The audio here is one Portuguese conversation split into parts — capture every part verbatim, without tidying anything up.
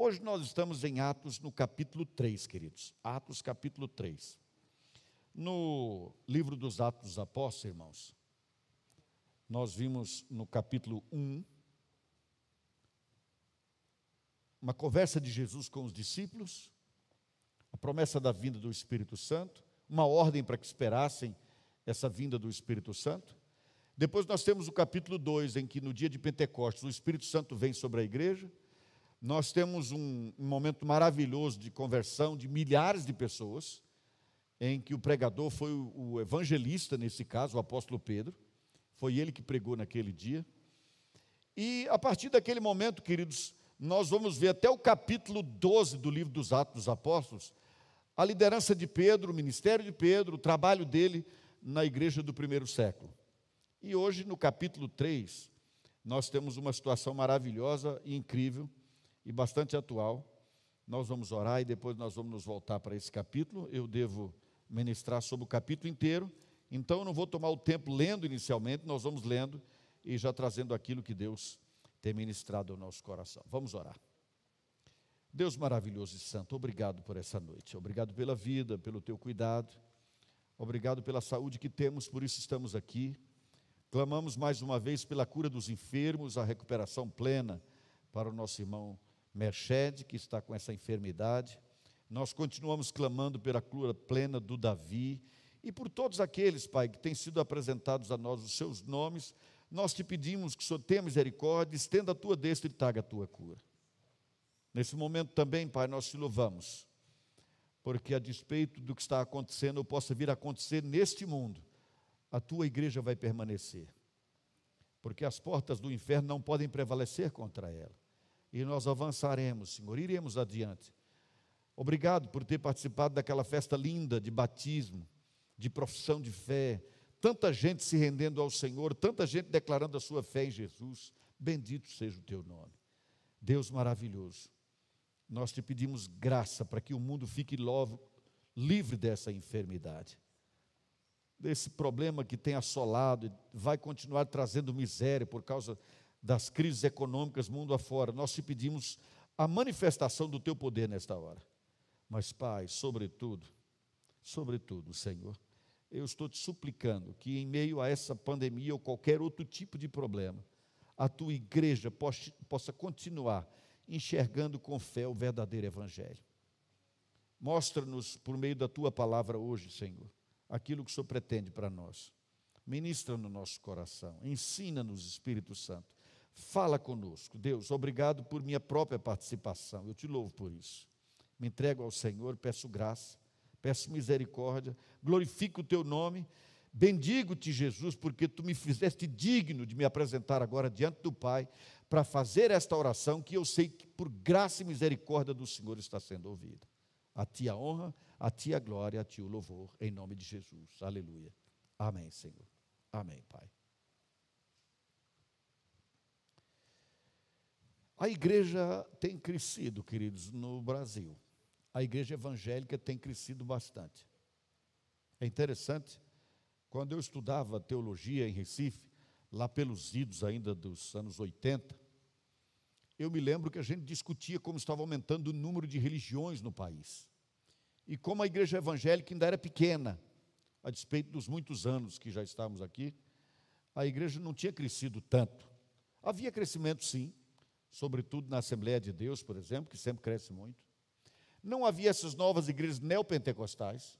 Hoje nós estamos em Atos no capítulo três, queridos. Atos capítulo três. No livro dos Atos dos Apóstolos, irmãos, nós vimos no capítulo um uma conversa de Jesus com os discípulos, a promessa da vinda do Espírito Santo, uma ordem para que esperassem essa vinda do Espírito Santo. Depois nós temos o capítulo dois, em que no dia de Pentecostes o Espírito Santo vem sobre a igreja. Nós temos um, um momento maravilhoso de conversão de milhares de pessoas, em que o pregador foi o, o evangelista, nesse caso, o apóstolo Pedro. Foi ele que pregou naquele dia. E a partir daquele momento, queridos, nós vamos ver até o capítulo doze do livro dos Atos dos Apóstolos, a liderança de Pedro, o ministério de Pedro, o trabalho dele na igreja do primeiro século. E hoje, no capítulo três, nós temos uma situação maravilhosa e incrível, e bastante atual. Nós vamos orar e depois nós vamos nos voltar para esse capítulo. Eu devo ministrar sobre o capítulo inteiro, então eu não vou tomar o tempo lendo inicialmente, nós vamos lendo e já trazendo aquilo que Deus tem ministrado ao nosso coração. Vamos orar. Deus maravilhoso e santo, obrigado por essa noite, obrigado pela vida, pelo teu cuidado, obrigado pela saúde que temos, por isso estamos aqui. Clamamos mais uma vez pela cura dos enfermos, a recuperação plena para o nosso irmão Mershed, que está com essa enfermidade. Nós continuamos clamando pela cura plena do Davi, e por todos aqueles, Pai, que têm sido apresentados a nós os seus nomes. Nós te pedimos que o Senhor tenha misericórdia, estenda a tua destra e traga a tua cura. Nesse momento também, Pai, nós te louvamos, porque a despeito do que está acontecendo, ou possa vir a acontecer neste mundo, a tua igreja vai permanecer, porque as portas do inferno não podem prevalecer contra ela, e nós avançaremos, Senhor, iremos adiante. Obrigado por ter participado daquela festa linda de batismo, de profissão de fé, tanta gente se rendendo ao Senhor, tanta gente declarando a sua fé em Jesus. Bendito seja o teu nome, Deus maravilhoso. Nós te pedimos graça para que o mundo fique logo livre dessa enfermidade, desse problema que tem assolado e vai continuar trazendo miséria por causa das crises econômicas mundo afora. Nós te pedimos a manifestação do teu poder nesta hora. Mas, Pai, sobretudo, sobretudo, Senhor, eu estou te suplicando que em meio a essa pandemia ou qualquer outro tipo de problema, a tua igreja possa continuar enxergando com fé o verdadeiro evangelho. Mostra-nos por meio da tua palavra hoje, Senhor, aquilo que o Senhor pretende para nós. Ministra no nosso coração, ensina-nos, Espírito Santo, fala conosco. Deus, obrigado por minha própria participação, eu te louvo por isso. Me entrego ao Senhor, peço graça, peço misericórdia, glorifico o teu nome, bendigo-te, Jesus, porque tu me fizeste digno de me apresentar agora diante do Pai, para fazer esta oração, que eu sei que por graça e misericórdia do Senhor está sendo ouvida. A ti a honra, a ti a glória, a ti o louvor, em nome de Jesus, aleluia, amém, Senhor, amém, Pai. A igreja tem crescido, queridos, no Brasil. A igreja evangélica tem crescido bastante. É interessante, quando eu estudava teologia em Recife, lá pelos idos ainda dos anos oitenta, eu me lembro que a gente discutia como estava aumentando o número de religiões no país, e como a igreja evangélica ainda era pequena, a despeito dos muitos anos que já estávamos aqui, a igreja não tinha crescido tanto. Havia crescimento, sim, sobretudo na Assembleia de Deus, por exemplo, que sempre cresce muito. Não havia essas novas igrejas neopentecostais,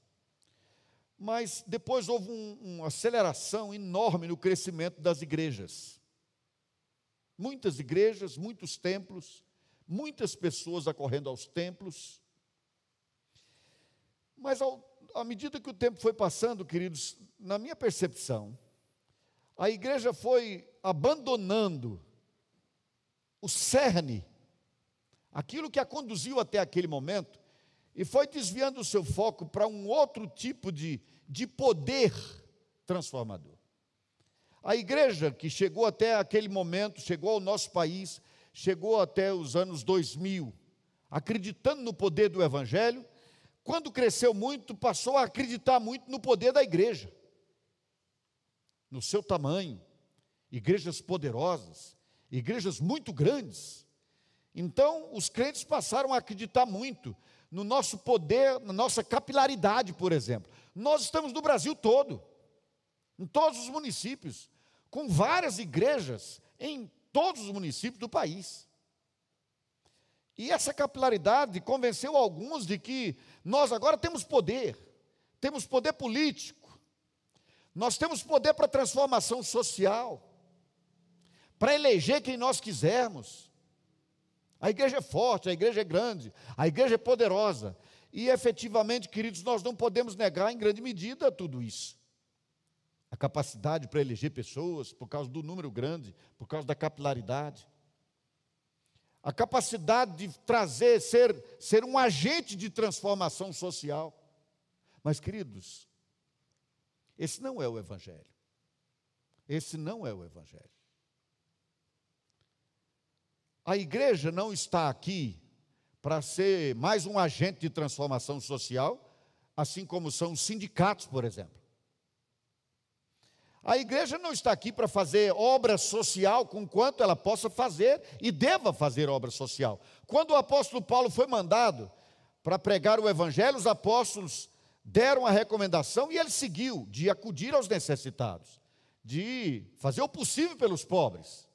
mas depois houve um, uma aceleração enorme no crescimento das igrejas. Muitas igrejas, muitos templos, muitas pessoas acorrendo aos templos. Mas ao, à medida que o tempo foi passando, queridos, na minha percepção, a igreja foi abandonando o cerne, aquilo que a conduziu até aquele momento, e foi desviando o seu foco para um outro tipo de, de poder transformador. A igreja que chegou até aquele momento, chegou ao nosso país, chegou até os anos dois mil, acreditando no poder do evangelho, quando cresceu muito, passou a acreditar muito no poder da igreja, no seu tamanho, igrejas poderosas, igrejas muito grandes. Então, os crentes passaram a acreditar muito no nosso poder, na nossa capilaridade, por exemplo. Nós estamos no Brasil todo, em todos os municípios, com várias igrejas em todos os municípios do país. E essa capilaridade convenceu alguns de que nós agora temos poder, temos poder político, nós temos poder para transformação social, para eleger quem nós quisermos. A igreja é forte, a igreja é grande, a igreja é poderosa. E efetivamente, queridos, nós não podemos negar em grande medida tudo isso. A capacidade para eleger pessoas, por causa do número grande, por causa da capilaridade. A capacidade de trazer, ser, ser um agente de transformação social. Mas, queridos, esse não é o Evangelho. Esse não é o Evangelho. A igreja não está aqui para ser mais um agente de transformação social, assim como são os sindicatos, por exemplo. A igreja não está aqui para fazer obra social com quanto ela possa fazer e deva fazer obra social. Quando o apóstolo Paulo foi mandado para pregar o evangelho, os apóstolos deram a recomendação e ele seguiu de acudir aos necessitados, de fazer o possível pelos pobres.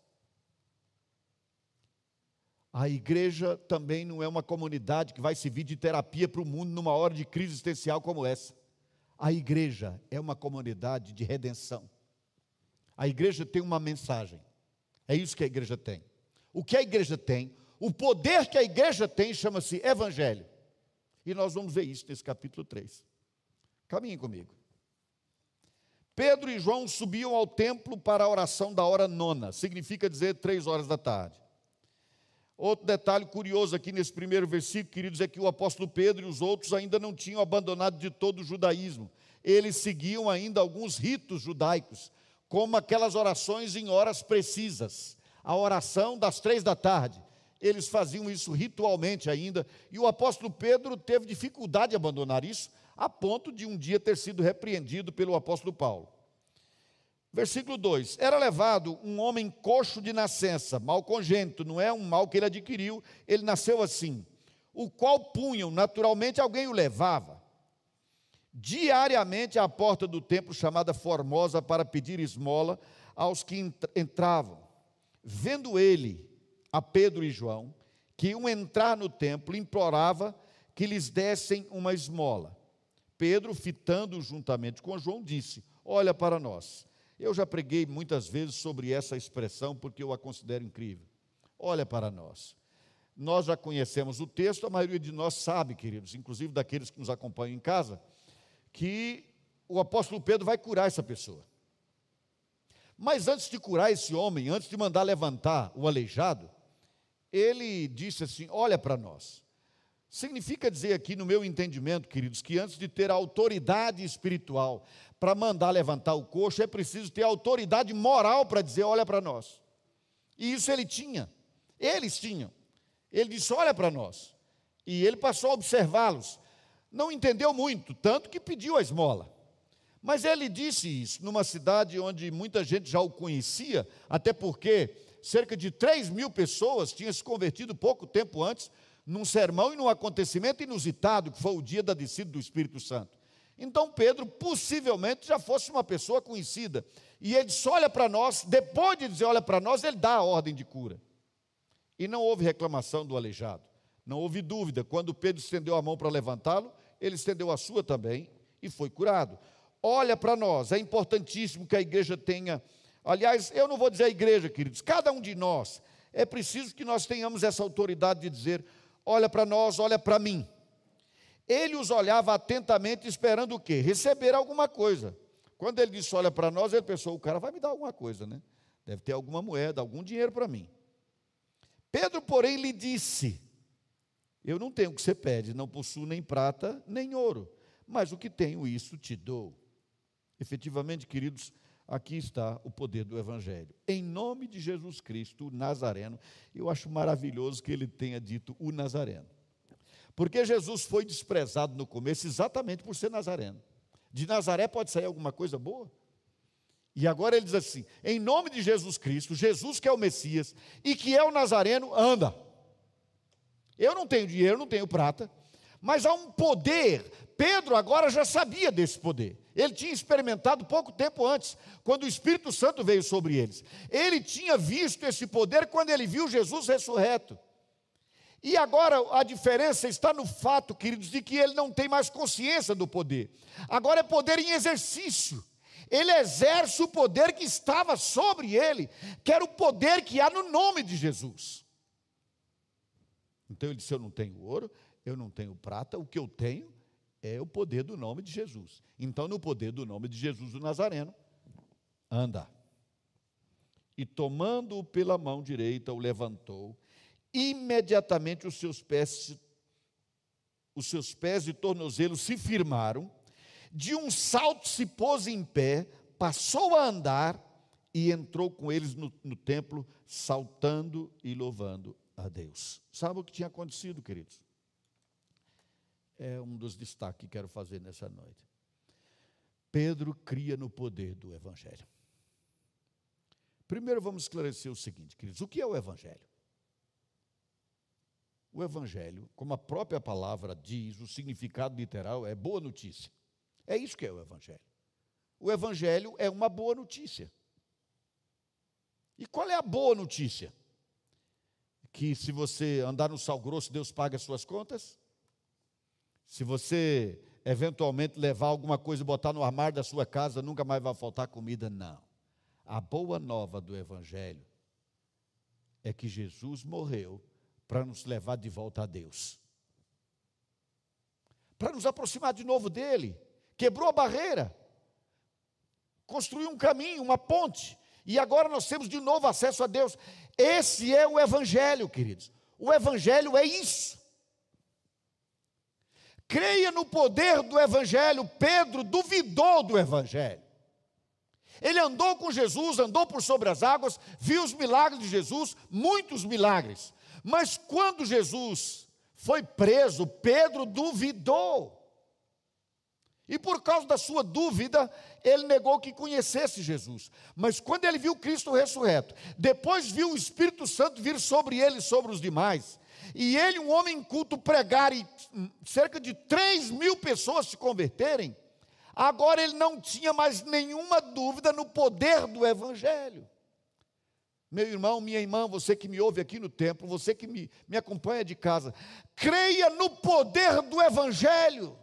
A igreja também não é uma comunidade que vai servir de terapia para o mundo numa hora de crise existencial como essa. A igreja é uma comunidade de redenção. A igreja tem uma mensagem. É isso que a igreja tem. O que a igreja tem, o poder que a igreja tem, chama-se evangelho. E nós vamos ver isso nesse capítulo três. Caminhem comigo. Pedro e João subiam ao templo para a oração da hora nona. Significa dizer três horas da tarde. Outro detalhe curioso aqui nesse primeiro versículo, queridos, é que o apóstolo Pedro e os outros ainda não tinham abandonado de todo o judaísmo. Eles seguiam ainda alguns ritos judaicos, como aquelas orações em horas precisas, a oração das três da tarde. Eles faziam isso ritualmente ainda, e o apóstolo Pedro teve dificuldade de abandonar isso, a ponto de um dia ter sido repreendido pelo apóstolo Paulo. Versículo dois, era levado um homem coxo de nascença, mal congênito, não é um mal que ele adquiriu, ele nasceu assim, o qual punham, naturalmente alguém o levava, diariamente à porta do templo chamada Formosa para pedir esmola aos que entravam. Vendo ele, a Pedro e João, que iam entrar no templo, implorava que lhes dessem uma esmola. Pedro, fitando-o juntamente com João, disse, olha para nós. Eu já preguei muitas vezes sobre essa expressão, porque eu a considero incrível. Olha para nós. Nós já conhecemos o texto, a maioria de nós sabe, queridos, inclusive daqueles que nos acompanham em casa, que o apóstolo Pedro vai curar essa pessoa. Mas antes de curar esse homem, antes de mandar levantar o aleijado, ele disse assim, olha para nós. Significa dizer aqui, no meu entendimento, queridos, que antes de ter a autoridade espiritual para mandar levantar o coxo, é preciso ter autoridade moral para dizer, olha para nós. E isso ele tinha, eles tinham. Ele disse, olha para nós. E ele passou a observá-los. Não entendeu muito, tanto que pediu a esmola. Mas ele disse isso numa cidade onde muita gente já o conhecia, até porque cerca de três mil pessoas tinham se convertido pouco tempo antes, num sermão e num acontecimento inusitado, que foi o dia da descida do Espírito Santo. Então Pedro possivelmente já fosse uma pessoa conhecida, e ele disse, olha para nós, depois de dizer olha para nós, ele dá a ordem de cura. E não houve reclamação do aleijado, não houve dúvida, quando Pedro estendeu a mão para levantá-lo, ele estendeu a sua também, e foi curado. Olha para nós, é importantíssimo que a igreja tenha, aliás, eu não vou dizer a igreja, queridos, cada um de nós, é preciso que nós tenhamos essa autoridade de dizer, olha para nós, olha para mim. Ele os olhava atentamente, esperando o quê? Receber alguma coisa. Quando ele disse, olha para nós, ele pensou, o cara vai me dar alguma coisa, né? Deve ter alguma moeda, algum dinheiro para mim. Pedro, porém, lhe disse, eu não tenho o que você pede, não possuo nem prata, nem ouro, mas o que tenho, isso te dou. Efetivamente, queridos, aqui está o poder do Evangelho. Em nome de Jesus Cristo, o Nazareno, eu acho maravilhoso que ele tenha dito o Nazareno. Porque Jesus foi desprezado no começo exatamente por ser Nazareno. De Nazaré pode sair alguma coisa boa? E agora ele diz assim, em nome de Jesus Cristo, Jesus que é o Messias e que é o Nazareno, anda. Eu não tenho dinheiro, não tenho prata, mas há um poder. Pedro agora já sabia desse poder. Ele tinha experimentado pouco tempo antes, quando o Espírito Santo veio sobre eles. Ele tinha visto esse poder quando ele viu Jesus ressurreto. E agora a diferença está no fato, queridos, de que ele não tem mais consciência do poder. Agora é poder em exercício. Ele exerce o poder que estava sobre ele, que era o poder que há no nome de Jesus. Então ele disse: eu não tenho ouro, eu não tenho prata, o que eu tenho é o poder do nome de Jesus. Então, no poder do nome de Jesus do Nazareno, anda. E tomando-o pela mão direita, o levantou. Imediatamente os seus pés, os seus pés e tornozelos se firmaram. De um salto se pôs em pé, passou a andar e entrou com eles no, no templo, saltando e louvando a Deus. Sabe o que tinha acontecido, queridos? É um dos destaques que quero fazer nessa noite. Pedro cria no poder do Evangelho. Primeiro vamos esclarecer o seguinte, queridos, o que é o Evangelho? O Evangelho, como a própria palavra diz, o significado literal é boa notícia. É isso que é o Evangelho. O Evangelho é uma boa notícia. E qual é a boa notícia? Que se você andar no sal grosso, Deus paga as suas contas? Se você eventualmente levar alguma coisa e botar no armário da sua casa, nunca mais vai faltar comida? Não. A boa nova do Evangelho é que Jesus morreu para nos levar de volta a Deus, para nos aproximar de novo dele. Quebrou a barreira, construiu um caminho, uma ponte, e agora nós temos de novo acesso a Deus. Esse é o Evangelho, queridos. O Evangelho é isso. Creia no poder do Evangelho. Pedro duvidou do Evangelho. Ele andou com Jesus, andou por sobre as águas, viu os milagres de Jesus, muitos milagres. Mas quando Jesus foi preso, Pedro duvidou. E por causa da sua dúvida, ele negou que conhecesse Jesus. Mas quando ele viu Cristo ressurreto, depois viu o Espírito Santo vir sobre ele e sobre os demais, e ele, um homem culto, pregar e cerca de três mil pessoas se converterem, agora ele não tinha mais nenhuma dúvida no poder do Evangelho. Meu irmão, minha irmã, você que me ouve aqui no templo, você que me, me acompanha de casa, creia no poder do Evangelho.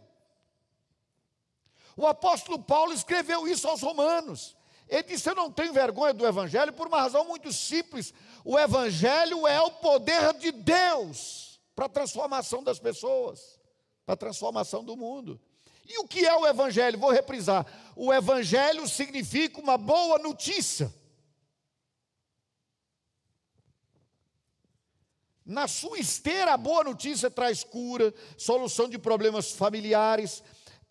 O apóstolo Paulo escreveu isso aos romanos. Ele disse: eu não tenho vergonha do Evangelho, por uma razão muito simples. O Evangelho é o poder de Deus para a transformação das pessoas, para a transformação do mundo. E o que é o Evangelho? Vou reprisar. O Evangelho significa uma boa notícia. Na sua esteira, a boa notícia traz cura, solução de problemas familiares,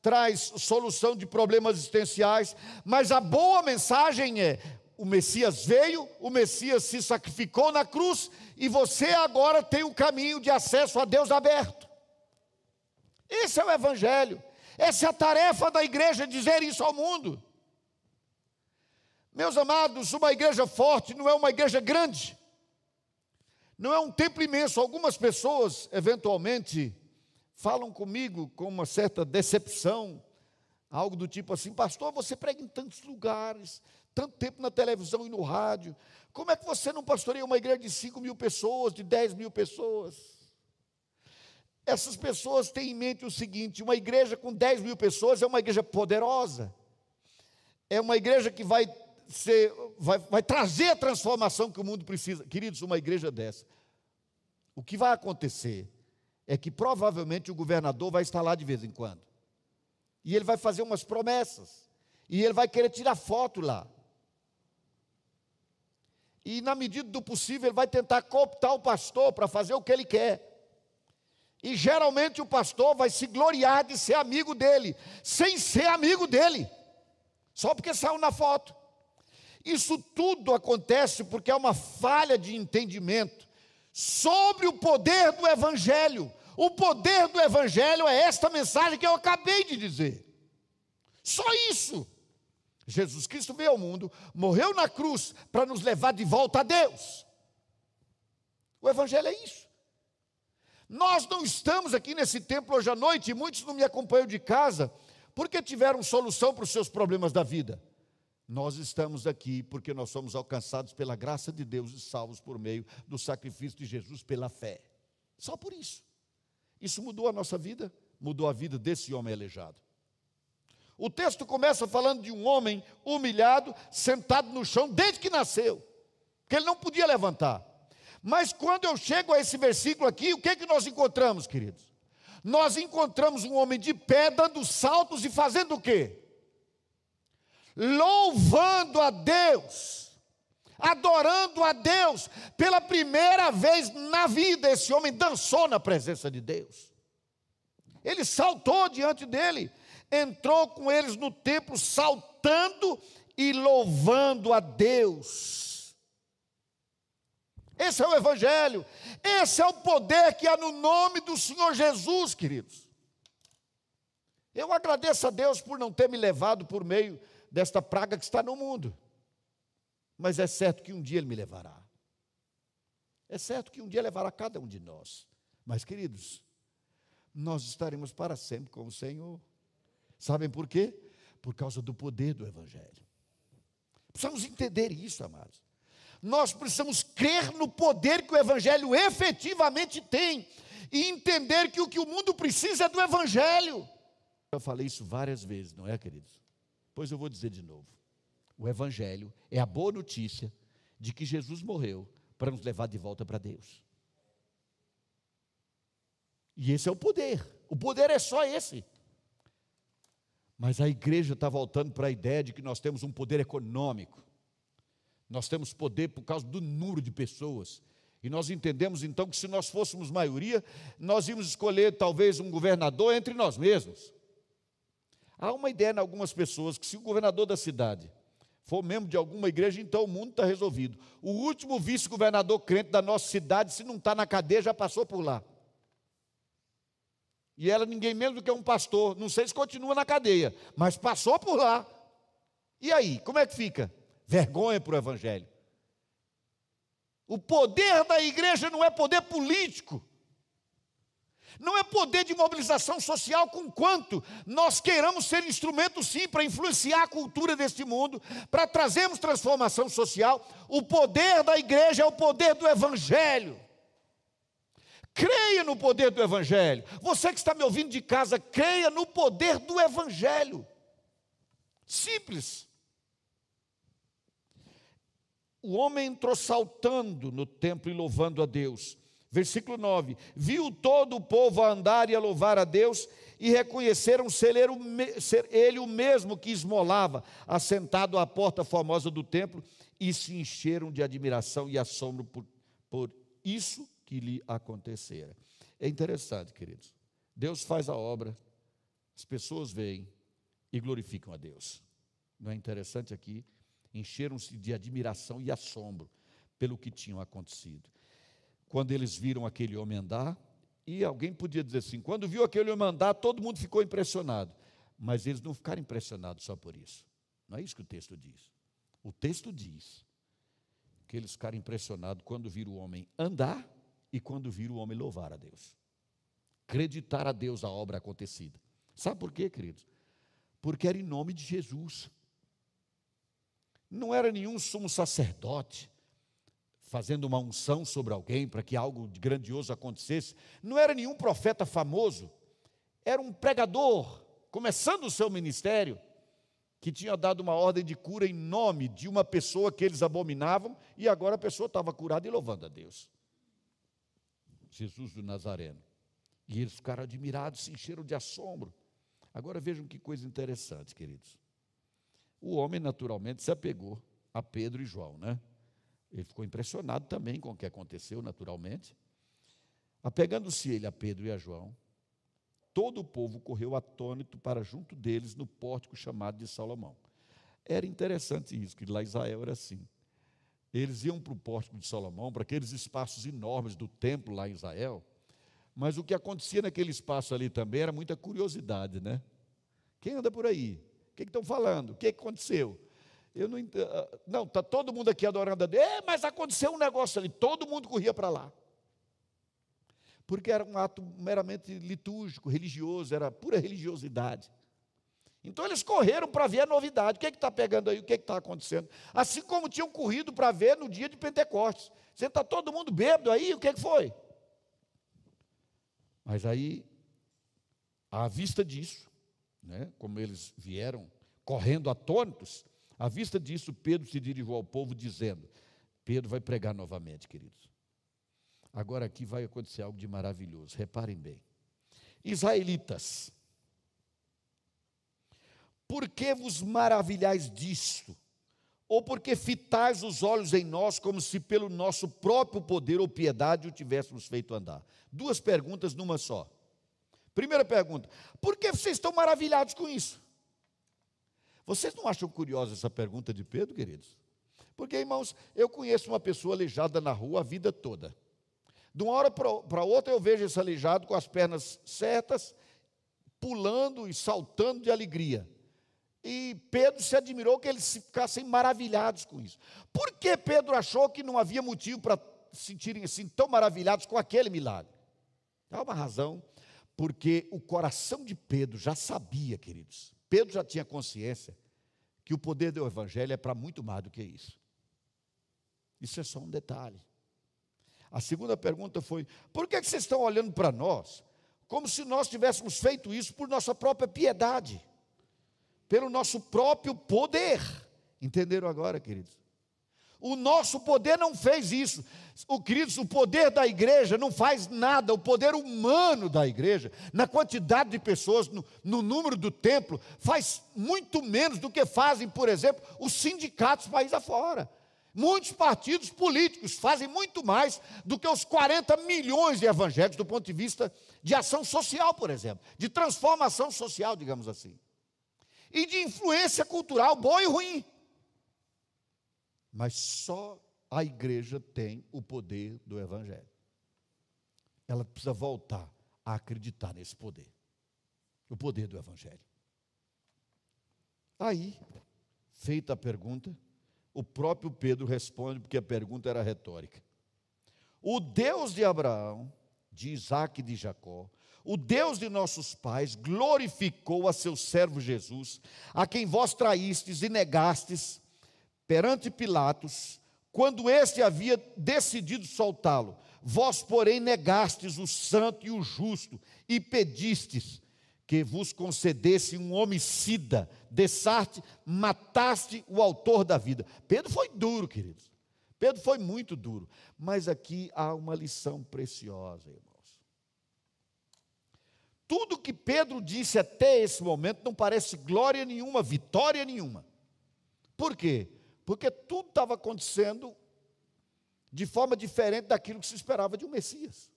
traz solução de problemas existenciais, mas a boa mensagem é: o Messias veio, o Messias se sacrificou na cruz, e você agora tem o caminho de acesso a Deus aberto. Esse é o Evangelho, essa é a tarefa da igreja, dizer isso ao mundo. Meus amados, uma igreja forte não é uma igreja grande, não é um templo imenso. Algumas pessoas, eventualmente, falam comigo com uma certa decepção, algo do tipo assim: pastor, você prega em tantos lugares, tanto tempo na televisão e no rádio, como é que você não pastoreia uma igreja de cinco mil pessoas, de dez mil pessoas? Essas pessoas têm em mente o seguinte: uma igreja com dez mil pessoas é uma igreja poderosa, é uma igreja que vai, ser, vai, vai trazer a transformação que o mundo precisa. Queridos, uma igreja dessa, o que vai acontecer é que provavelmente o governador vai estar lá de vez em quando, e ele vai fazer umas promessas, e ele vai querer tirar foto lá, e na medida do possível ele vai tentar cooptar o pastor para fazer o que ele quer, e geralmente o pastor vai se gloriar de ser amigo dele, sem ser amigo dele, só porque saiu na foto. Isso tudo acontece porque é uma falha de entendimento sobre o poder do Evangelho. O poder do Evangelho é esta mensagem que eu acabei de dizer. Só isso. Jesus Cristo veio ao mundo, morreu na cruz para nos levar de volta a Deus. O Evangelho é isso. Nós não estamos aqui nesse templo hoje à noite, e muitos não me acompanham de casa, porque tiveram solução para os seus problemas da vida. Nós estamos aqui porque nós somos alcançados pela graça de Deus e salvos por meio do sacrifício de Jesus pela fé. Só por isso. Isso mudou a nossa vida, mudou a vida desse homem aleijado. O texto começa falando de um homem humilhado, sentado no chão desde que nasceu, porque ele não podia levantar. Mas quando eu chego a esse versículo aqui, o que é que nós encontramos, queridos? Nós encontramos um homem de pé, dando saltos e fazendo o quê? Louvando a Deus, adorando a Deus. Pela primeira vez na vida, esse homem dançou na presença de Deus. Ele saltou diante dele, entrou com eles no templo, saltando e louvando a Deus. Esse é o Evangelho, esse é o poder que há no nome do Senhor Jesus, queridos. Eu agradeço a Deus por não ter me levado por meio desta praga que está no mundo. Mas é certo que um dia Ele me levará. É certo que um dia levará cada um de nós. Mas, queridos, nós estaremos para sempre com o Senhor. Sabem por quê? Por causa do poder do Evangelho. Precisamos entender isso, amados. Nós precisamos crer no poder que o Evangelho efetivamente tem e entender que o que o mundo precisa é do Evangelho. Eu falei isso várias vezes, não é, queridos? Pois eu vou dizer de novo. O Evangelho é a boa notícia de que Jesus morreu para nos levar de volta para Deus. E esse é o poder. O poder é só esse. Mas a igreja está voltando para a ideia de que nós temos um poder econômico. Nós temos poder por causa do número de pessoas. E nós entendemos então que se nós fôssemos maioria, nós íamos escolher talvez um governador entre nós mesmos. Há uma ideia em algumas pessoas que se o governador da cidade for membro de alguma igreja, então o mundo está resolvido. O último vice-governador crente da nossa cidade, se não está na cadeia, já passou por lá. E ela ninguém menos do que um pastor. Não sei se continua na cadeia, mas passou por lá. E aí, como é que fica? Vergonha para o Evangelho. O poder da igreja não é poder político, não é poder de mobilização social, conquanto nós queiramos ser instrumento, sim, para influenciar a cultura deste mundo, para trazermos transformação social. O poder da igreja é o poder do Evangelho. Creia no poder do Evangelho. Você que está me ouvindo de casa, creia no poder do Evangelho. Simples. O homem entrou saltando no templo e louvando a Deus. Versículo nove. Viu todo o povo a andar e a louvar a Deus, e reconheceram ser ele o mesmo que esmolava, assentado à porta formosa do templo, e se encheram de admiração e assombro por, por isso que lhe acontecera. É interessante, queridos. Deus faz a obra, as pessoas veem e glorificam a Deus. Não é interessante aqui? Encheram-se de admiração e assombro pelo que tinham acontecido. Quando eles viram aquele homem andar, e alguém podia dizer assim, quando viu aquele homem andar, todo mundo ficou impressionado. Mas eles não ficaram impressionados só por isso. Não é isso que o texto diz. O texto diz que eles ficaram impressionados quando viram o homem andar e quando viram o homem louvar a Deus. Acreditar a Deus a obra acontecida. Sabe por quê, queridos? Porque era em nome de Jesus. Não era nenhum sumo sacerdote fazendo uma unção sobre alguém para que algo grandioso acontecesse. Não era nenhum profeta famoso. Era um pregador, começando o seu ministério, que tinha dado uma ordem de cura em nome de uma pessoa que eles abominavam, e agora a pessoa estava curada e louvando a Deus. Jesus do Nazareno. E eles ficaram admirados, se encheram de assombro. Agora vejam que coisa interessante, queridos. O homem naturalmente se apegou a Pedro e João, né? Ele ficou impressionado também com o que aconteceu, naturalmente. Apegando-se ele a Pedro e a João, todo o povo correu atônito para junto deles no pórtico chamado de Salomão. Era interessante isso, que lá em Israel era assim. Eles iam para o pórtico de Salomão, para aqueles espaços enormes do templo lá em Israel, mas o que acontecia naquele espaço ali também era muita curiosidade, né? Quem anda por aí? O que estão falando? O que aconteceu? Eu não entendo. Não, está todo mundo aqui adorando a Deus. É, mas aconteceu um negócio ali. Todo mundo corria para lá. porque era um ato meramente litúrgico, religioso, era pura religiosidade. Então eles correram para ver a novidade. O que é que está pegando aí? O que é que está acontecendo? Assim como tinham corrido para ver no dia de Pentecostes. Você está todo mundo bêbado aí? O que é que foi? Mas aí, à vista disso, né, como eles vieram correndo atônitos, à vista disso, Pedro se dirigiu ao povo dizendo: Pedro vai pregar novamente, queridos. Agora aqui vai acontecer algo de maravilhoso, reparem bem. Israelitas, por que vos maravilhais disto? Ou por que fitais os olhos em nós, como se pelo nosso próprio poder ou piedade o tivéssemos feito andar? Duas perguntas numa só. Primeira pergunta: por que vocês estão maravilhados com isso? Vocês não acham curiosa essa pergunta de Pedro, queridos? Porque, irmãos, eu conheço uma pessoa aleijada na rua a vida toda. De uma hora para outra eu vejo esse aleijado com as pernas certas, pulando e saltando de alegria. E Pedro se admirou que eles ficassem maravilhados com isso. Por que Pedro achou que não havia motivo para se sentirem assim tão maravilhados com aquele milagre? Há uma razão, porque o coração de Pedro já sabia, queridos. Pedro já tinha consciência que o poder do evangelho é para muito mais do que isso. Isso é só um detalhe. A segunda pergunta foi: por que é que vocês estão olhando para nós como se nós tivéssemos feito isso por nossa própria piedade? Pelo nosso próprio poder. Entenderam agora, queridos? O nosso poder não fez isso. O, queridos, o poder da igreja não faz nada. O poder humano da igreja, na quantidade de pessoas, no, no número do templo, faz muito menos do que fazem, por exemplo, os sindicatos país afora. Muitos partidos políticos fazem muito mais do que os quarenta milhões de evangélicos do ponto de vista de ação social, por exemplo, de transformação social, digamos assim. E de influência cultural, boa e ruim. Mas só a igreja tem o poder do evangelho. Ela precisa voltar a acreditar nesse poder. O poder do evangelho. Aí, feita a pergunta, o próprio Pedro responde, porque a pergunta era retórica. O Deus de Abraão, de Isaac e de Jacó, o Deus de nossos pais glorificou a seu servo Jesus, a quem vós traístes e negastes perante Pilatos, quando este havia decidido soltá-lo. Vós, porém, negastes o santo e o justo, e pedistes que vos concedesse um homicida. Dessarte, mataste o autor da vida. Pedro foi duro, queridos. Pedro foi muito duro. Mas aqui há uma lição preciosa, irmão. Tudo que Pedro disse até esse momento não parece glória nenhuma, vitória nenhuma. Por quê? Porque tudo estava acontecendo de forma diferente daquilo que se esperava de um Messias.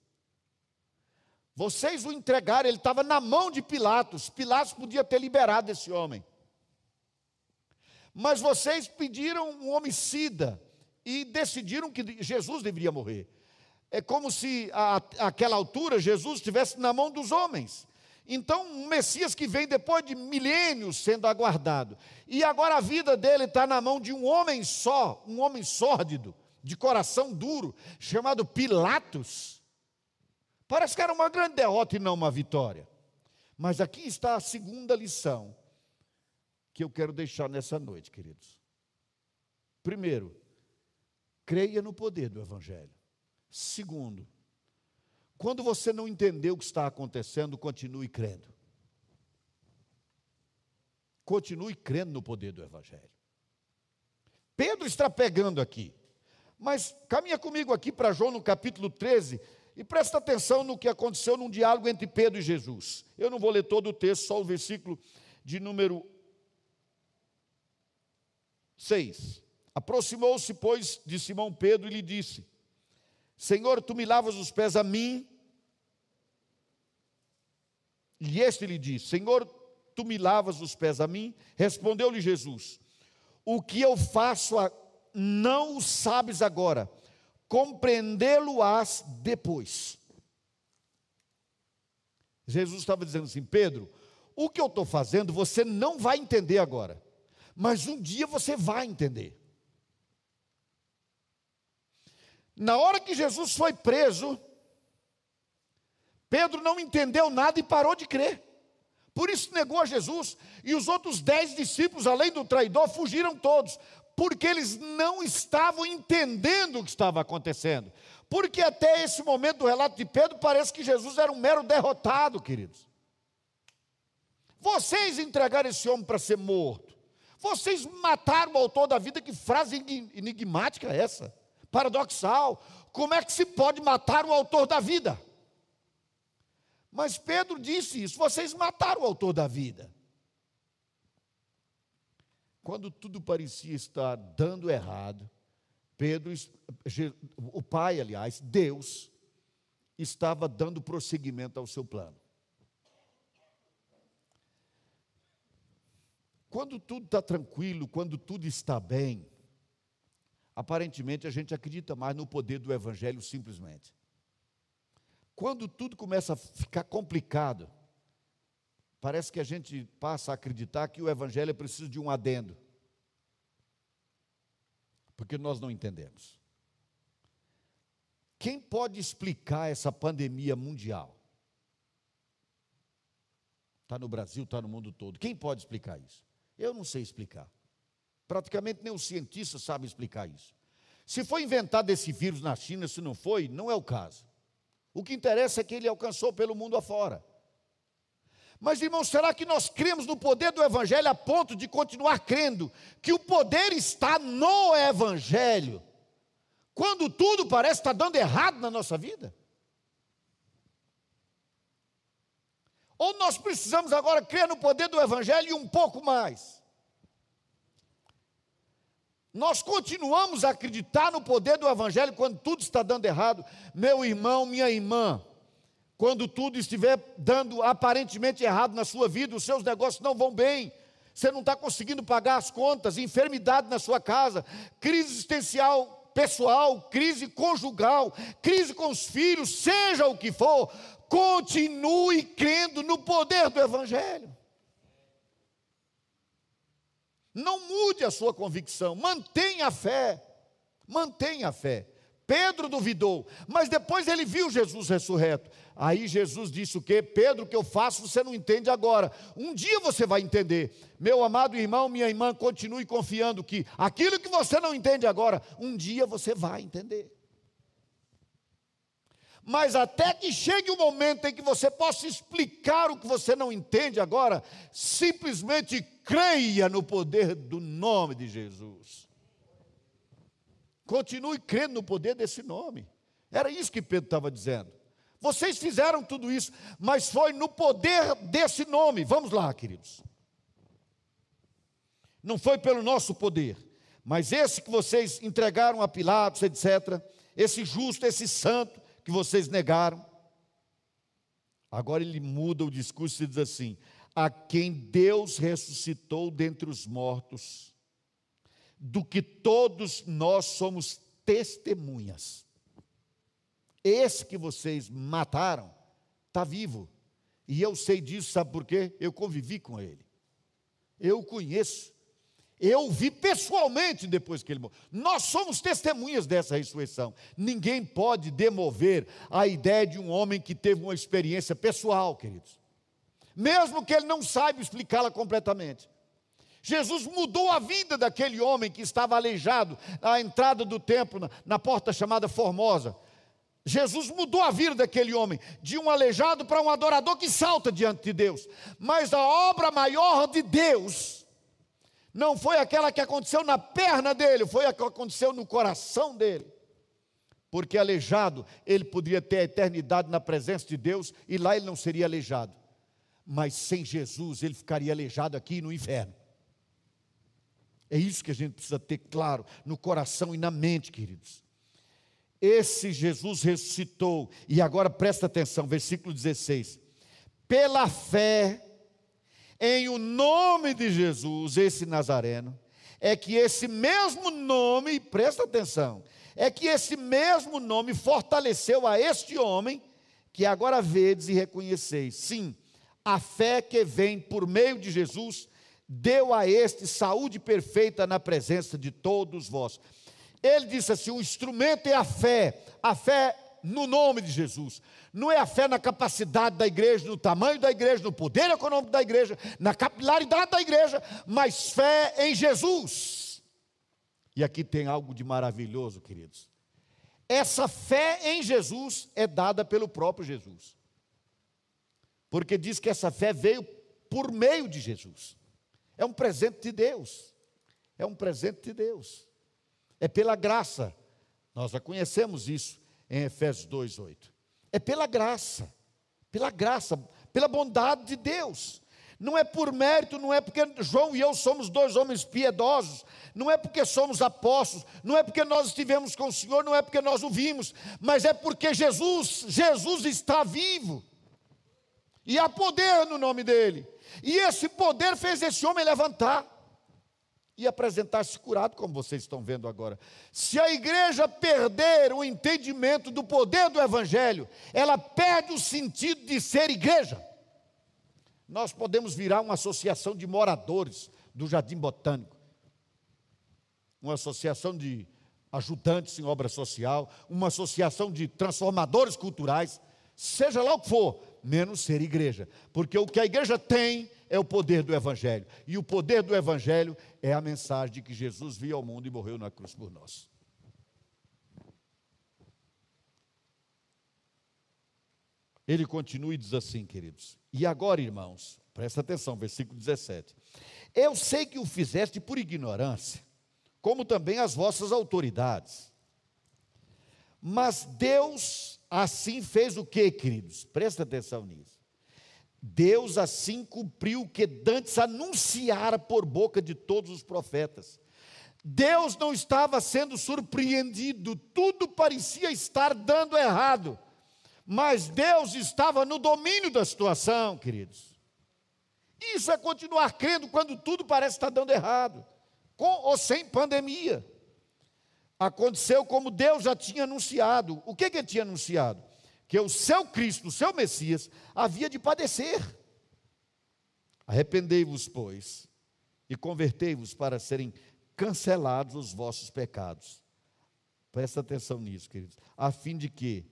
Vocês o entregaram, ele estava na mão de Pilatos. Pilatos podia ter liberado esse homem. Mas vocês pediram um homicida e decidiram que Jesus deveria morrer. É como se, a, àquela altura, Jesus estivesse na mão dos homens. Então, um Messias que vem depois de milênios sendo aguardado. E agora a vida dele está na mão de um homem só, um homem sórdido, de coração duro, chamado Pilatos. Parece que era uma grande derrota e não uma vitória. Mas aqui está a segunda lição que eu quero deixar nessa noite, queridos. Primeiro, creia no poder do evangelho. Segundo, quando você não entendeu o que está acontecendo, continue crendo. Continue crendo no poder do evangelho. Pedro está pegando aqui, mas caminha comigo aqui para João no capítulo treze e presta atenção no que aconteceu num diálogo entre Pedro e Jesus. Eu não vou ler todo o texto, só o versículo de número seis. Aproximou-se, pois, de Simão Pedro e lhe disse: Senhor, tu me lavas os pés a mim? E este lhe diz: Senhor, tu me lavas os pés a mim? Respondeu-lhe Jesus: O que eu faço a... não o sabes agora, compreendê-lo-ás depois. Jesus estava dizendo assim: Pedro, o que eu estou fazendo você não vai entender agora, mas um dia você vai entender. Na hora que Jesus foi preso, Pedro não entendeu nada e parou de crer. Por isso negou a Jesus. E os outros dez discípulos, além do traidor, fugiram todos, porque eles não estavam entendendo o que estava acontecendo. Porque até esse momento do relato de Pedro, parece que Jesus era um mero derrotado, queridos. Vocês entregaram esse homem para ser morto. Vocês mataram o autor da vida. Que frase enigmática é essa? Paradoxal. Como é que se pode matar o autor da vida? Mas Pedro disse isso: vocês mataram o autor da vida. Quando tudo parecia estar dando errado, Pedro, o Pai, aliás, Deus, estava dando prosseguimento ao seu plano. Quando tudo está tranquilo, quando tudo está bem, aparentemente a gente acredita mais no poder do Evangelho simplesmente. Quando tudo começa a ficar complicado, parece que a gente passa a acreditar que o Evangelho precisa de um adendo, porque nós não entendemos. Quem pode explicar essa pandemia mundial? Está no Brasil, está no mundo todo. Quem pode explicar isso? Eu não sei explicar. Praticamente nem os cientistas sabem explicar isso. Se foi inventado esse vírus na China, se não foi, não é o caso. O que interessa é que ele alcançou pelo mundo afora. Mas, irmãos, será que nós cremos no poder do Evangelho a ponto de continuar crendo que o poder está no Evangelho, quando tudo parece estar dando errado na nossa vida? Ou nós precisamos agora crer no poder do Evangelho e um pouco mais? Nós continuamos a acreditar no poder do Evangelho quando tudo está dando errado. Meu irmão, minha irmã, quando tudo estiver dando aparentemente errado na sua vida, os seus negócios não vão bem, você não está conseguindo pagar as contas, enfermidade na sua casa, crise existencial pessoal, crise conjugal, crise com os filhos, seja o que for, continue crendo no poder do Evangelho. Não mude a sua convicção, mantenha a fé, mantenha a fé. Pedro duvidou, mas depois ele viu Jesus ressurreto. Aí Jesus disse o quê? Pedro, o que eu faço você não entende agora, um dia você vai entender. Meu amado irmão, minha irmã, continue confiando que aquilo que você não entende agora, um dia você vai entender. Mas até que chegue o momento em que você possa explicar o que você não entende agora, simplesmente creia no poder do nome de Jesus. Continue crendo no poder desse nome. Era isso que Pedro estava dizendo. Vocês fizeram tudo isso, mas foi no poder desse nome. Vamos lá, queridos. Não foi pelo nosso poder, mas esse que vocês entregaram a Pilatos, etcétera, esse justo, esse santo, que vocês negaram. Agora ele muda o discurso e diz assim: a quem Deus ressuscitou dentre os mortos, do que todos nós somos testemunhas. Esse que vocês mataram está vivo, e eu sei disso, sabe por quê? Eu convivi com ele, eu o conheço, eu vi pessoalmente depois que ele morreu. Nós somos testemunhas dessa ressurreição. Ninguém pode demover a ideia de um homem que teve uma experiência pessoal, queridos, mesmo que ele não saiba explicá-la completamente. Jesus mudou a vida daquele homem que estava aleijado à entrada do templo, na, na porta chamada Formosa. Jesus mudou a vida daquele homem, de um aleijado para um adorador que salta diante de Deus. Mas a obra maior de Deus não foi aquela que aconteceu na perna dele, foi a que aconteceu no coração dele. Porque aleijado, ele poderia ter a eternidade na presença de Deus, e lá ele não seria aleijado. Mas sem Jesus, ele ficaria aleijado aqui no inferno. É isso que a gente precisa ter claro, no coração e na mente, queridos. Esse Jesus ressuscitou, e agora presta atenção, versículo dezesseis. Pela fé em o nome de Jesus, esse Nazareno, é que esse mesmo nome, presta atenção, é que esse mesmo nome fortaleceu a este homem, que agora vedes e reconheceis. Sim, a fé que vem por meio de Jesus, deu a este saúde perfeita na presença de todos vós. Ele disse assim: o instrumento é a fé, a fé no nome de Jesus. Não é a fé na capacidade da igreja, no tamanho da igreja, no poder econômico da igreja, na capilaridade da igreja, mas fé em Jesus. E aqui tem algo de maravilhoso, queridos. Essa fé em Jesus é dada pelo próprio Jesus, porque diz que essa fé veio por meio de Jesus. É um presente de Deus, é um presente de Deus, é pela graça. Nós já conhecemos isso em Efésios dois, oito. É pela graça, pela graça, pela bondade de Deus. Não é por mérito, não é porque João e eu somos dois homens piedosos, não é porque somos apóstolos, não é porque nós estivemos com o Senhor, não é porque nós o vimos, mas é porque Jesus, Jesus está vivo. E há poder no nome dele. E esse poder fez esse homem levantar e apresentar-se curado, como vocês estão vendo agora. Se a igreja perder o entendimento do poder do evangelho, ela perde o sentido de ser igreja. Nós podemos virar uma associação de moradores do Jardim Botânico, uma associação de ajudantes em obra social, uma associação de transformadores culturais, seja lá o que for, menos ser igreja, porque o que a igreja tem é o poder do evangelho, e o poder do evangelho é a mensagem de que Jesus veio ao mundo e morreu na cruz por nós. Ele continua e diz assim, queridos: e agora, irmãos, presta atenção, versículo dezessete, eu sei que o fizeste por ignorância, como também as vossas autoridades, mas Deus assim fez o que, queridos? Presta atenção nisso. Deus assim cumpriu o que dantes anunciara por boca de todos os profetas. Deus não estava sendo surpreendido, tudo parecia estar dando errado, mas Deus estava no domínio da situação, queridos. Isso é continuar crendo quando tudo parece estar dando errado, com ou sem pandemia. Aconteceu como Deus já tinha anunciado. O que, que ele tinha anunciado? Que o seu Cristo, o seu Messias, havia de padecer. Arrependei-vos, pois, e convertei-vos para serem cancelados os vossos pecados. Presta atenção nisso, queridos. A fim de que,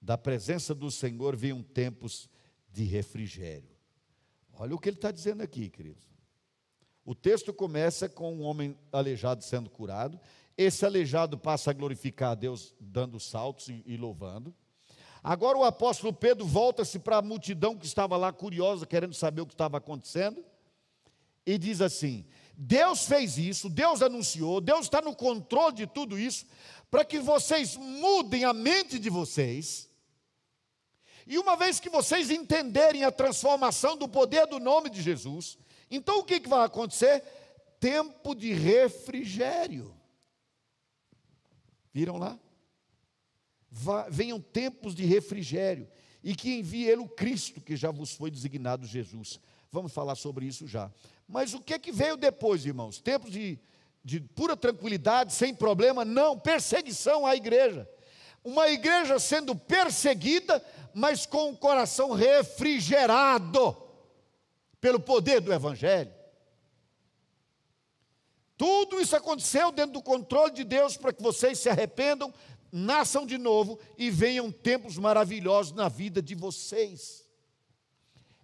da presença do Senhor, venham tempos de refrigério. Olha o que ele está dizendo aqui, queridos. O texto começa com um homem aleijado sendo curado. Esse aleijado passa a glorificar a Deus, dando saltos e, e louvando. Agora o apóstolo Pedro volta-se para a multidão que estava lá curiosa, querendo saber o que estava acontecendo, e diz assim: Deus fez isso, Deus anunciou, Deus está no controle de tudo isso, para que vocês mudem a mente de vocês, e uma vez que vocês entenderem a transformação do poder do nome de Jesus, então o que, que vai acontecer? Tempo de refrigério. Viram lá? Vá, venham tempos de refrigério, e que envie ele o Cristo, que já vos foi designado Jesus. Vamos falar sobre isso já. Mas o que, que veio depois, irmãos? Tempos de, de pura tranquilidade, sem problema? Não, perseguição à igreja. Uma igreja sendo perseguida, mas com o coração refrigerado pelo poder do evangelho. Tudo isso aconteceu dentro do controle de Deus, para que vocês se arrependam, nasçam de novo e venham tempos maravilhosos na vida de vocês.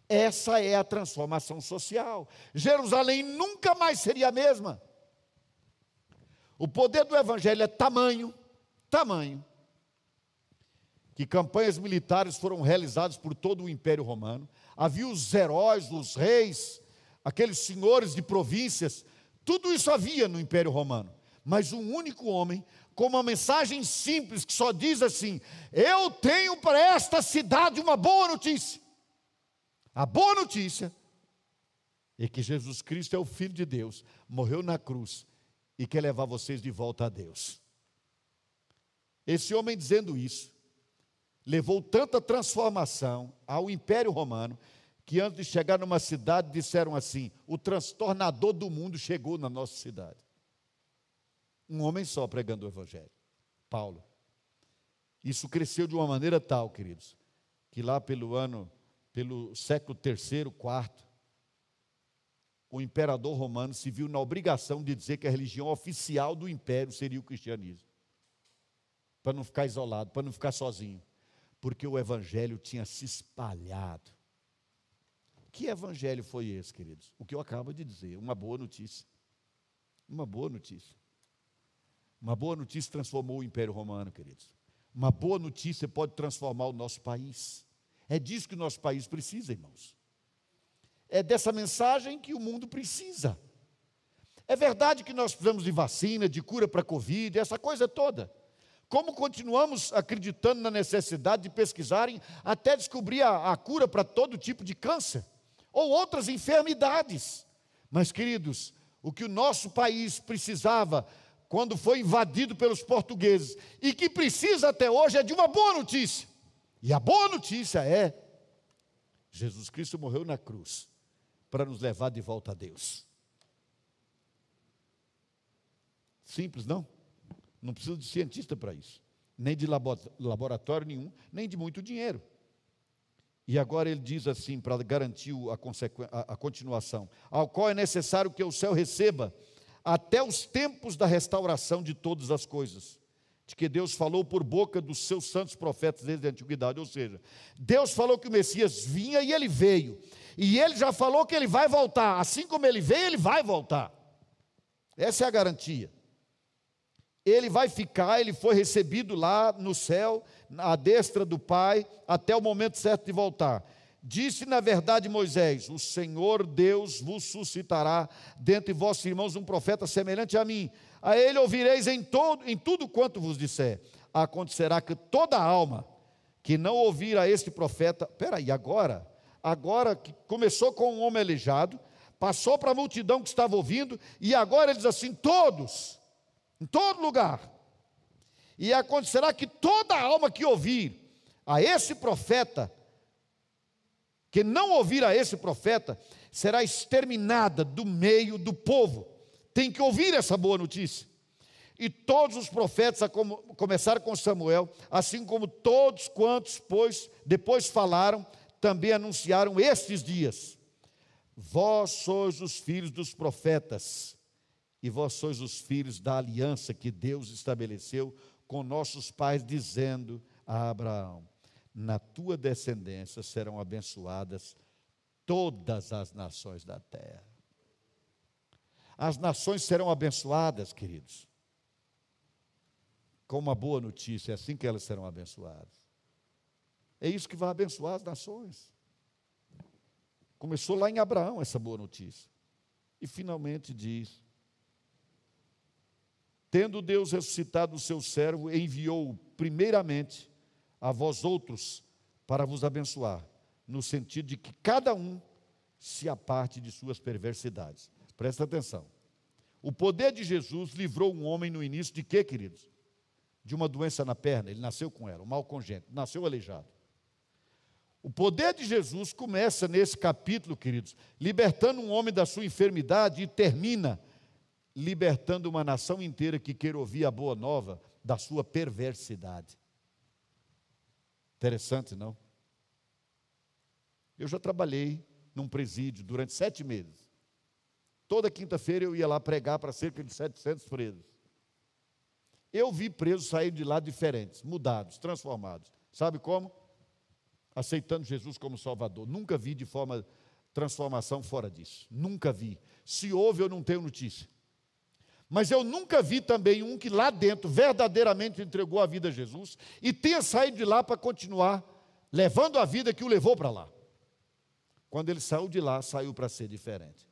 Essa é a transformação social. Jerusalém nunca mais seria a mesma. O poder do evangelho é tamanho, tamanho, que campanhas militares foram realizadas por todo o Império Romano. Havia os heróis, os reis, aqueles senhores de províncias. Tudo isso havia no Império Romano, mas um único homem, com uma mensagem simples, que só diz assim: eu tenho para esta cidade uma boa notícia. A boa notícia é que Jesus Cristo é o Filho de Deus, morreu na cruz e quer levar vocês de volta a Deus. Esse homem, dizendo isso, levou tanta transformação ao Império Romano, que antes de chegar numa cidade disseram assim: o transtornador do mundo chegou na nossa cidade. Um homem só pregando o evangelho, Paulo. Isso cresceu de uma maneira tal, queridos, que lá pelo ano, pelo século terceiro, quarto, o imperador romano se viu na obrigação de dizer que a religião oficial do império seria o cristianismo. para não ficar isolado, para não ficar sozinho, porque o evangelho tinha se espalhado. Que evangelho foi esse, queridos? O que eu acabo de dizer, uma boa notícia, uma boa notícia, uma boa notícia transformou o Império Romano, queridos. Uma boa notícia pode transformar o nosso país. É disso que o nosso país precisa, irmãos. É dessa mensagem que o mundo precisa. É verdade que nós precisamos de vacina, de cura para a Covid, essa coisa toda. Como continuamos acreditando na necessidade de pesquisarem até descobrir a, a cura para todo tipo de câncer ou outras enfermidades. Mas, queridos, o que o nosso país precisava quando foi invadido pelos portugueses e que precisa até hoje é de uma boa notícia. E a boa notícia é: Jesus Cristo morreu na cruz para nos levar de volta a Deus. Simples, não? Não precisa de cientista para isso, nem de laboratório nenhum, nem de muito dinheiro. E agora ele diz assim, para garantir a, a continuação: ao qual é necessário que o céu receba até os tempos da restauração de todas as coisas, de que Deus falou por boca dos seus santos profetas desde a antiguidade. Ou seja, Deus falou que o Messias vinha e ele veio, e ele já falou que ele vai voltar, assim como ele veio, ele vai voltar. Essa é a garantia. Ele vai ficar, ele foi recebido lá no céu, à destra do Pai, até o momento certo de voltar. Disse, na verdade, Moisés: o Senhor Deus vos suscitará dentre vossos irmãos um profeta semelhante a mim. A ele ouvireis em, todo, em tudo quanto vos disser. Acontecerá que toda alma que não ouvir a este profeta... Espera aí, agora, agora que começou com um homem aleijado, passou para a multidão que estava ouvindo, e agora ele diz assim: todos, em todo lugar. E acontecerá que toda alma que ouvir a esse profeta... que não ouvir a esse profeta, será exterminada do meio do povo. Tem que ouvir essa boa notícia. E todos os profetas, a começar com Samuel, assim como todos quantos pois, depois falaram, também anunciaram estes dias: vós sois os filhos dos profetas, e vós sois os filhos da aliança que Deus estabeleceu com nossos pais, dizendo a Abraão: na tua descendência serão abençoadas todas as nações da terra. As nações serão abençoadas, queridos, com uma boa notícia. É assim que elas serão abençoadas. É isso que vai abençoar as nações. Começou lá em Abraão essa boa notícia. E finalmente diz: tendo Deus ressuscitado o seu servo, enviou-o primeiramente a vós outros, para vos abençoar, no sentido de que cada um se aparte de suas perversidades. Presta atenção. O poder de Jesus livrou um homem no início de quê, queridos? De uma doença na perna. Ele nasceu com ela, um mal congênito, nasceu aleijado. O poder de Jesus começa nesse capítulo, queridos, libertando um homem da sua enfermidade, e termina libertando uma nação inteira que queira ouvir a boa nova da sua perversidade. Interessante, não? Eu já trabalhei num presídio durante sete meses. Toda quinta-feira eu ia lá pregar para cerca de setecentos presos. Eu vi presos saírem de lá diferentes, mudados, transformados. Sabe como? Aceitando Jesus como Salvador. Nunca vi de forma transformação fora disso. Nunca vi. Se houve, eu não tenho notícia. Mas eu nunca vi também um que lá dentro verdadeiramente entregou a vida a Jesus e tenha saído de lá para continuar levando a vida que o levou para lá. Quando ele saiu de lá, saiu para ser diferente.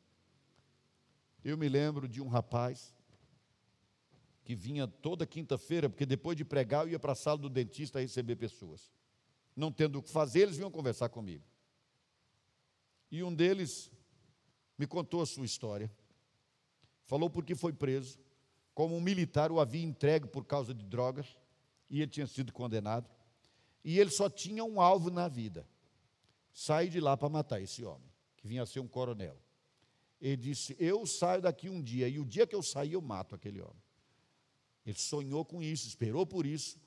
Eu me lembro de um rapaz que vinha toda quinta-feira, porque depois de pregar eu ia para a sala do dentista receber pessoas. Não tendo o que fazer, eles vinham conversar comigo. E um deles me contou a sua história. Falou porque foi preso, como um militar o havia entregue por causa de drogas, e ele tinha sido condenado, e ele só tinha um alvo na vida: sair de lá para matar esse homem, que vinha a ser um coronel. Ele disse: eu saio daqui um dia, e o dia que eu sair eu mato aquele homem. Ele sonhou com isso, esperou por isso,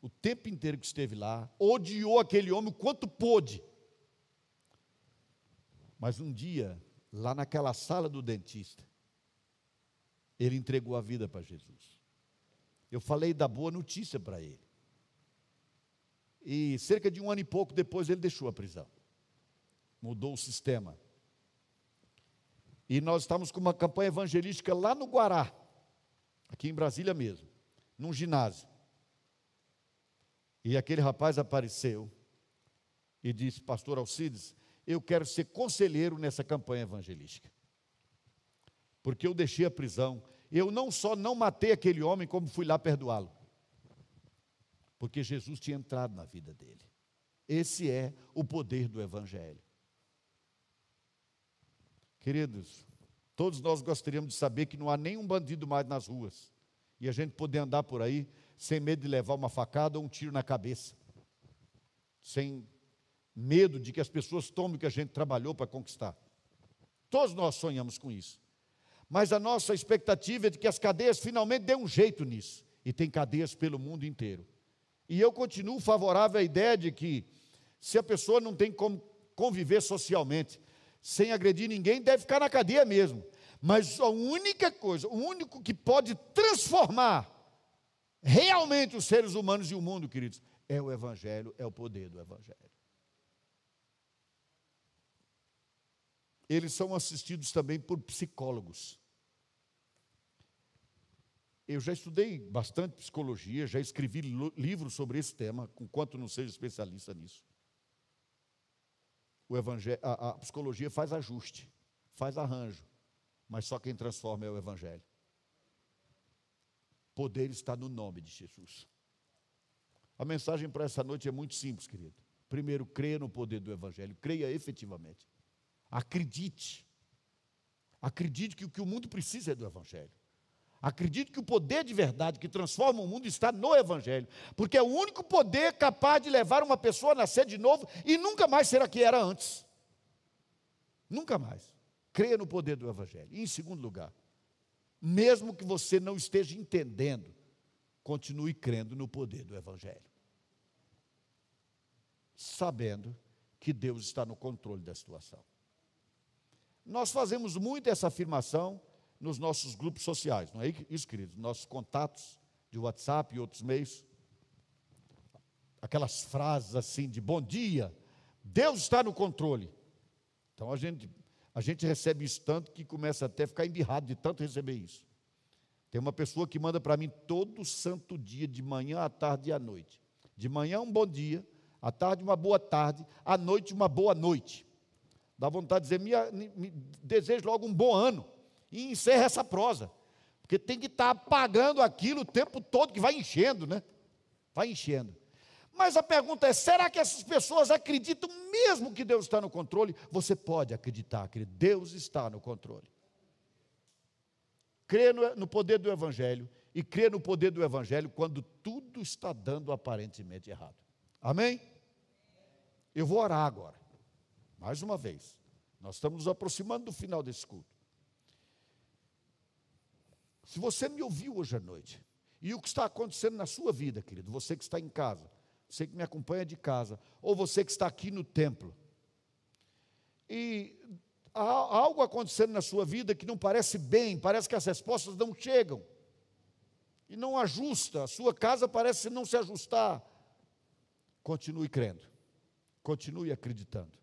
o tempo inteiro que esteve lá, odiou aquele homem o quanto pôde. Mas um dia, lá naquela sala do dentista, ele entregou a vida para Jesus. Eu falei da boa notícia para ele. e cerca de um ano e pouco depois ele deixou a prisão, mudou o sistema. E nós estávamos com uma campanha evangelística lá no Guará, aqui em Brasília mesmo, num ginásio, e aquele rapaz apareceu e disse: pastor Alcides, eu quero ser conselheiro nessa campanha evangelística, porque eu deixei a prisão, eu não só não matei aquele homem, como fui lá perdoá-lo, porque Jesus tinha entrado na vida dele. Esse é o poder do evangelho. Queridos, todos nós gostaríamos de saber que não há nenhum bandido mais nas ruas, e a gente poder andar por aí sem medo de levar uma facada ou um tiro na cabeça, sem medo de que as pessoas tomem o que a gente trabalhou para conquistar. Todos nós sonhamos com isso, mas a nossa expectativa é de que as cadeias finalmente dêem um jeito nisso, e tem cadeias pelo mundo inteiro. E eu continuo favorável à ideia de que, se a pessoa não tem como conviver socialmente, sem agredir ninguém, deve ficar na cadeia mesmo. Mas a única coisa, o único que pode transformar realmente os seres humanos e o mundo, queridos, é o evangelho, é o poder do evangelho. Eles são assistidos também por psicólogos. Eu já estudei bastante psicologia, já escrevi livros sobre esse tema, enquanto não seja especialista nisso. O evangelho, a, a psicologia faz ajuste, faz arranjo, mas só quem transforma é o evangelho. O poder está no nome de Jesus. A mensagem para essa noite é muito simples, querido. Primeiro, creia no poder do evangelho, creia efetivamente. Acredite. Acredite que o que o mundo precisa é do evangelho. Acredite que o poder de verdade que transforma o mundo está no evangelho, porque é o único poder capaz de levar uma pessoa a nascer de novo e nunca mais ser a que era antes. Nunca mais. Creia no poder do evangelho. E em segundo lugar, mesmo que você não esteja entendendo, continue crendo no poder do evangelho, sabendo que Deus está no controle da situação. Nós fazemos muito essa afirmação nos nossos grupos sociais, não é isso, queridos? Nossos contatos de WhatsApp e outros meios, aquelas frases assim de bom dia, Deus está no controle. Então a gente, a gente recebe isso tanto que começa até a ficar embirrado de tanto receber isso. Tem uma pessoa que manda para mim todo santo dia, de manhã, à tarde e à noite. De manhã um bom dia, à tarde uma boa tarde, à noite uma boa noite. Dá vontade de dizer, me, me desejo logo um bom ano, e encerra essa prosa, porque tem que estar apagando aquilo o tempo todo, que vai enchendo, né? Vai enchendo. Mas a pergunta é, será que essas pessoas acreditam mesmo que Deus está no controle? Você pode acreditar, querido, Deus está no controle. Crê no, no poder do evangelho, e crê no poder do evangelho quando tudo está dando aparentemente errado. Amém? Eu vou orar agora, mais uma vez. Nós estamos nos aproximando do final desse culto. Se você me ouviu hoje à noite, e o que está acontecendo na sua vida, querido, você que está em casa, você que me acompanha de casa, ou você que está aqui no templo, e há algo acontecendo na sua vida que não parece bem, parece que as respostas não chegam, e não ajusta, a sua casa parece não se ajustar, continue crendo, continue acreditando.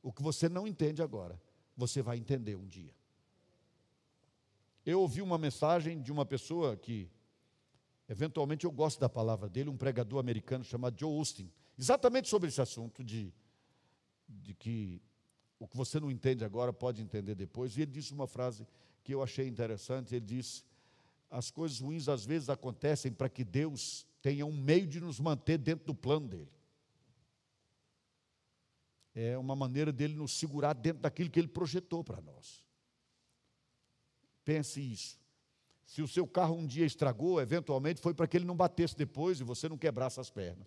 O que você não entende agora, você vai entender um dia. Eu ouvi uma mensagem de uma pessoa que, eventualmente eu gosto da palavra dele, um pregador americano chamado Joel Osteen, exatamente sobre esse assunto de, de que o que você não entende agora pode entender depois. E ele disse uma frase que eu achei interessante, ele disse, as coisas ruins às vezes acontecem para que Deus tenha um meio de nos manter dentro do plano dele. É uma maneira dele nos segurar dentro daquilo que ele projetou para nós. Pense isso. Se o seu carro um dia estragou, eventualmente foi para que ele não batesse depois e você não quebrasse as pernas.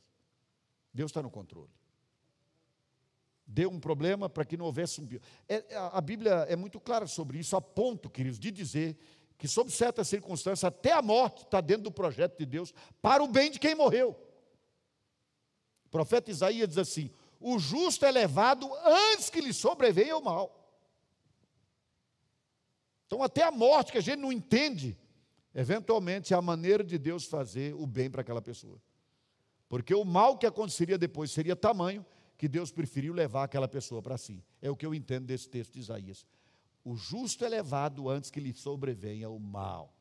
Deus está no controle. Deu um problema para que não houvesse um... É, a Bíblia é muito clara sobre isso, a ponto, queridos, de dizer que sob certas circunstâncias, até a morte está dentro do projeto de Deus para o bem de quem morreu. O profeta Isaías diz assim, o justo é levado antes que lhe sobrevenha o mal. Então até a morte, que a gente não entende, eventualmente é a maneira de Deus fazer o bem para aquela pessoa. Porque o mal que aconteceria depois seria tamanho que Deus preferiu levar aquela pessoa para si. É o que eu entendo desse texto de Isaías. O justo é levado antes que lhe sobrevenha o mal.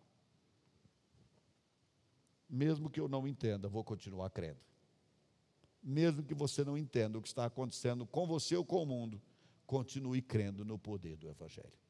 Mesmo que eu não entenda, vou continuar crendo. Mesmo que você não entenda o que está acontecendo com você ou com o mundo, continue crendo no poder do Evangelho.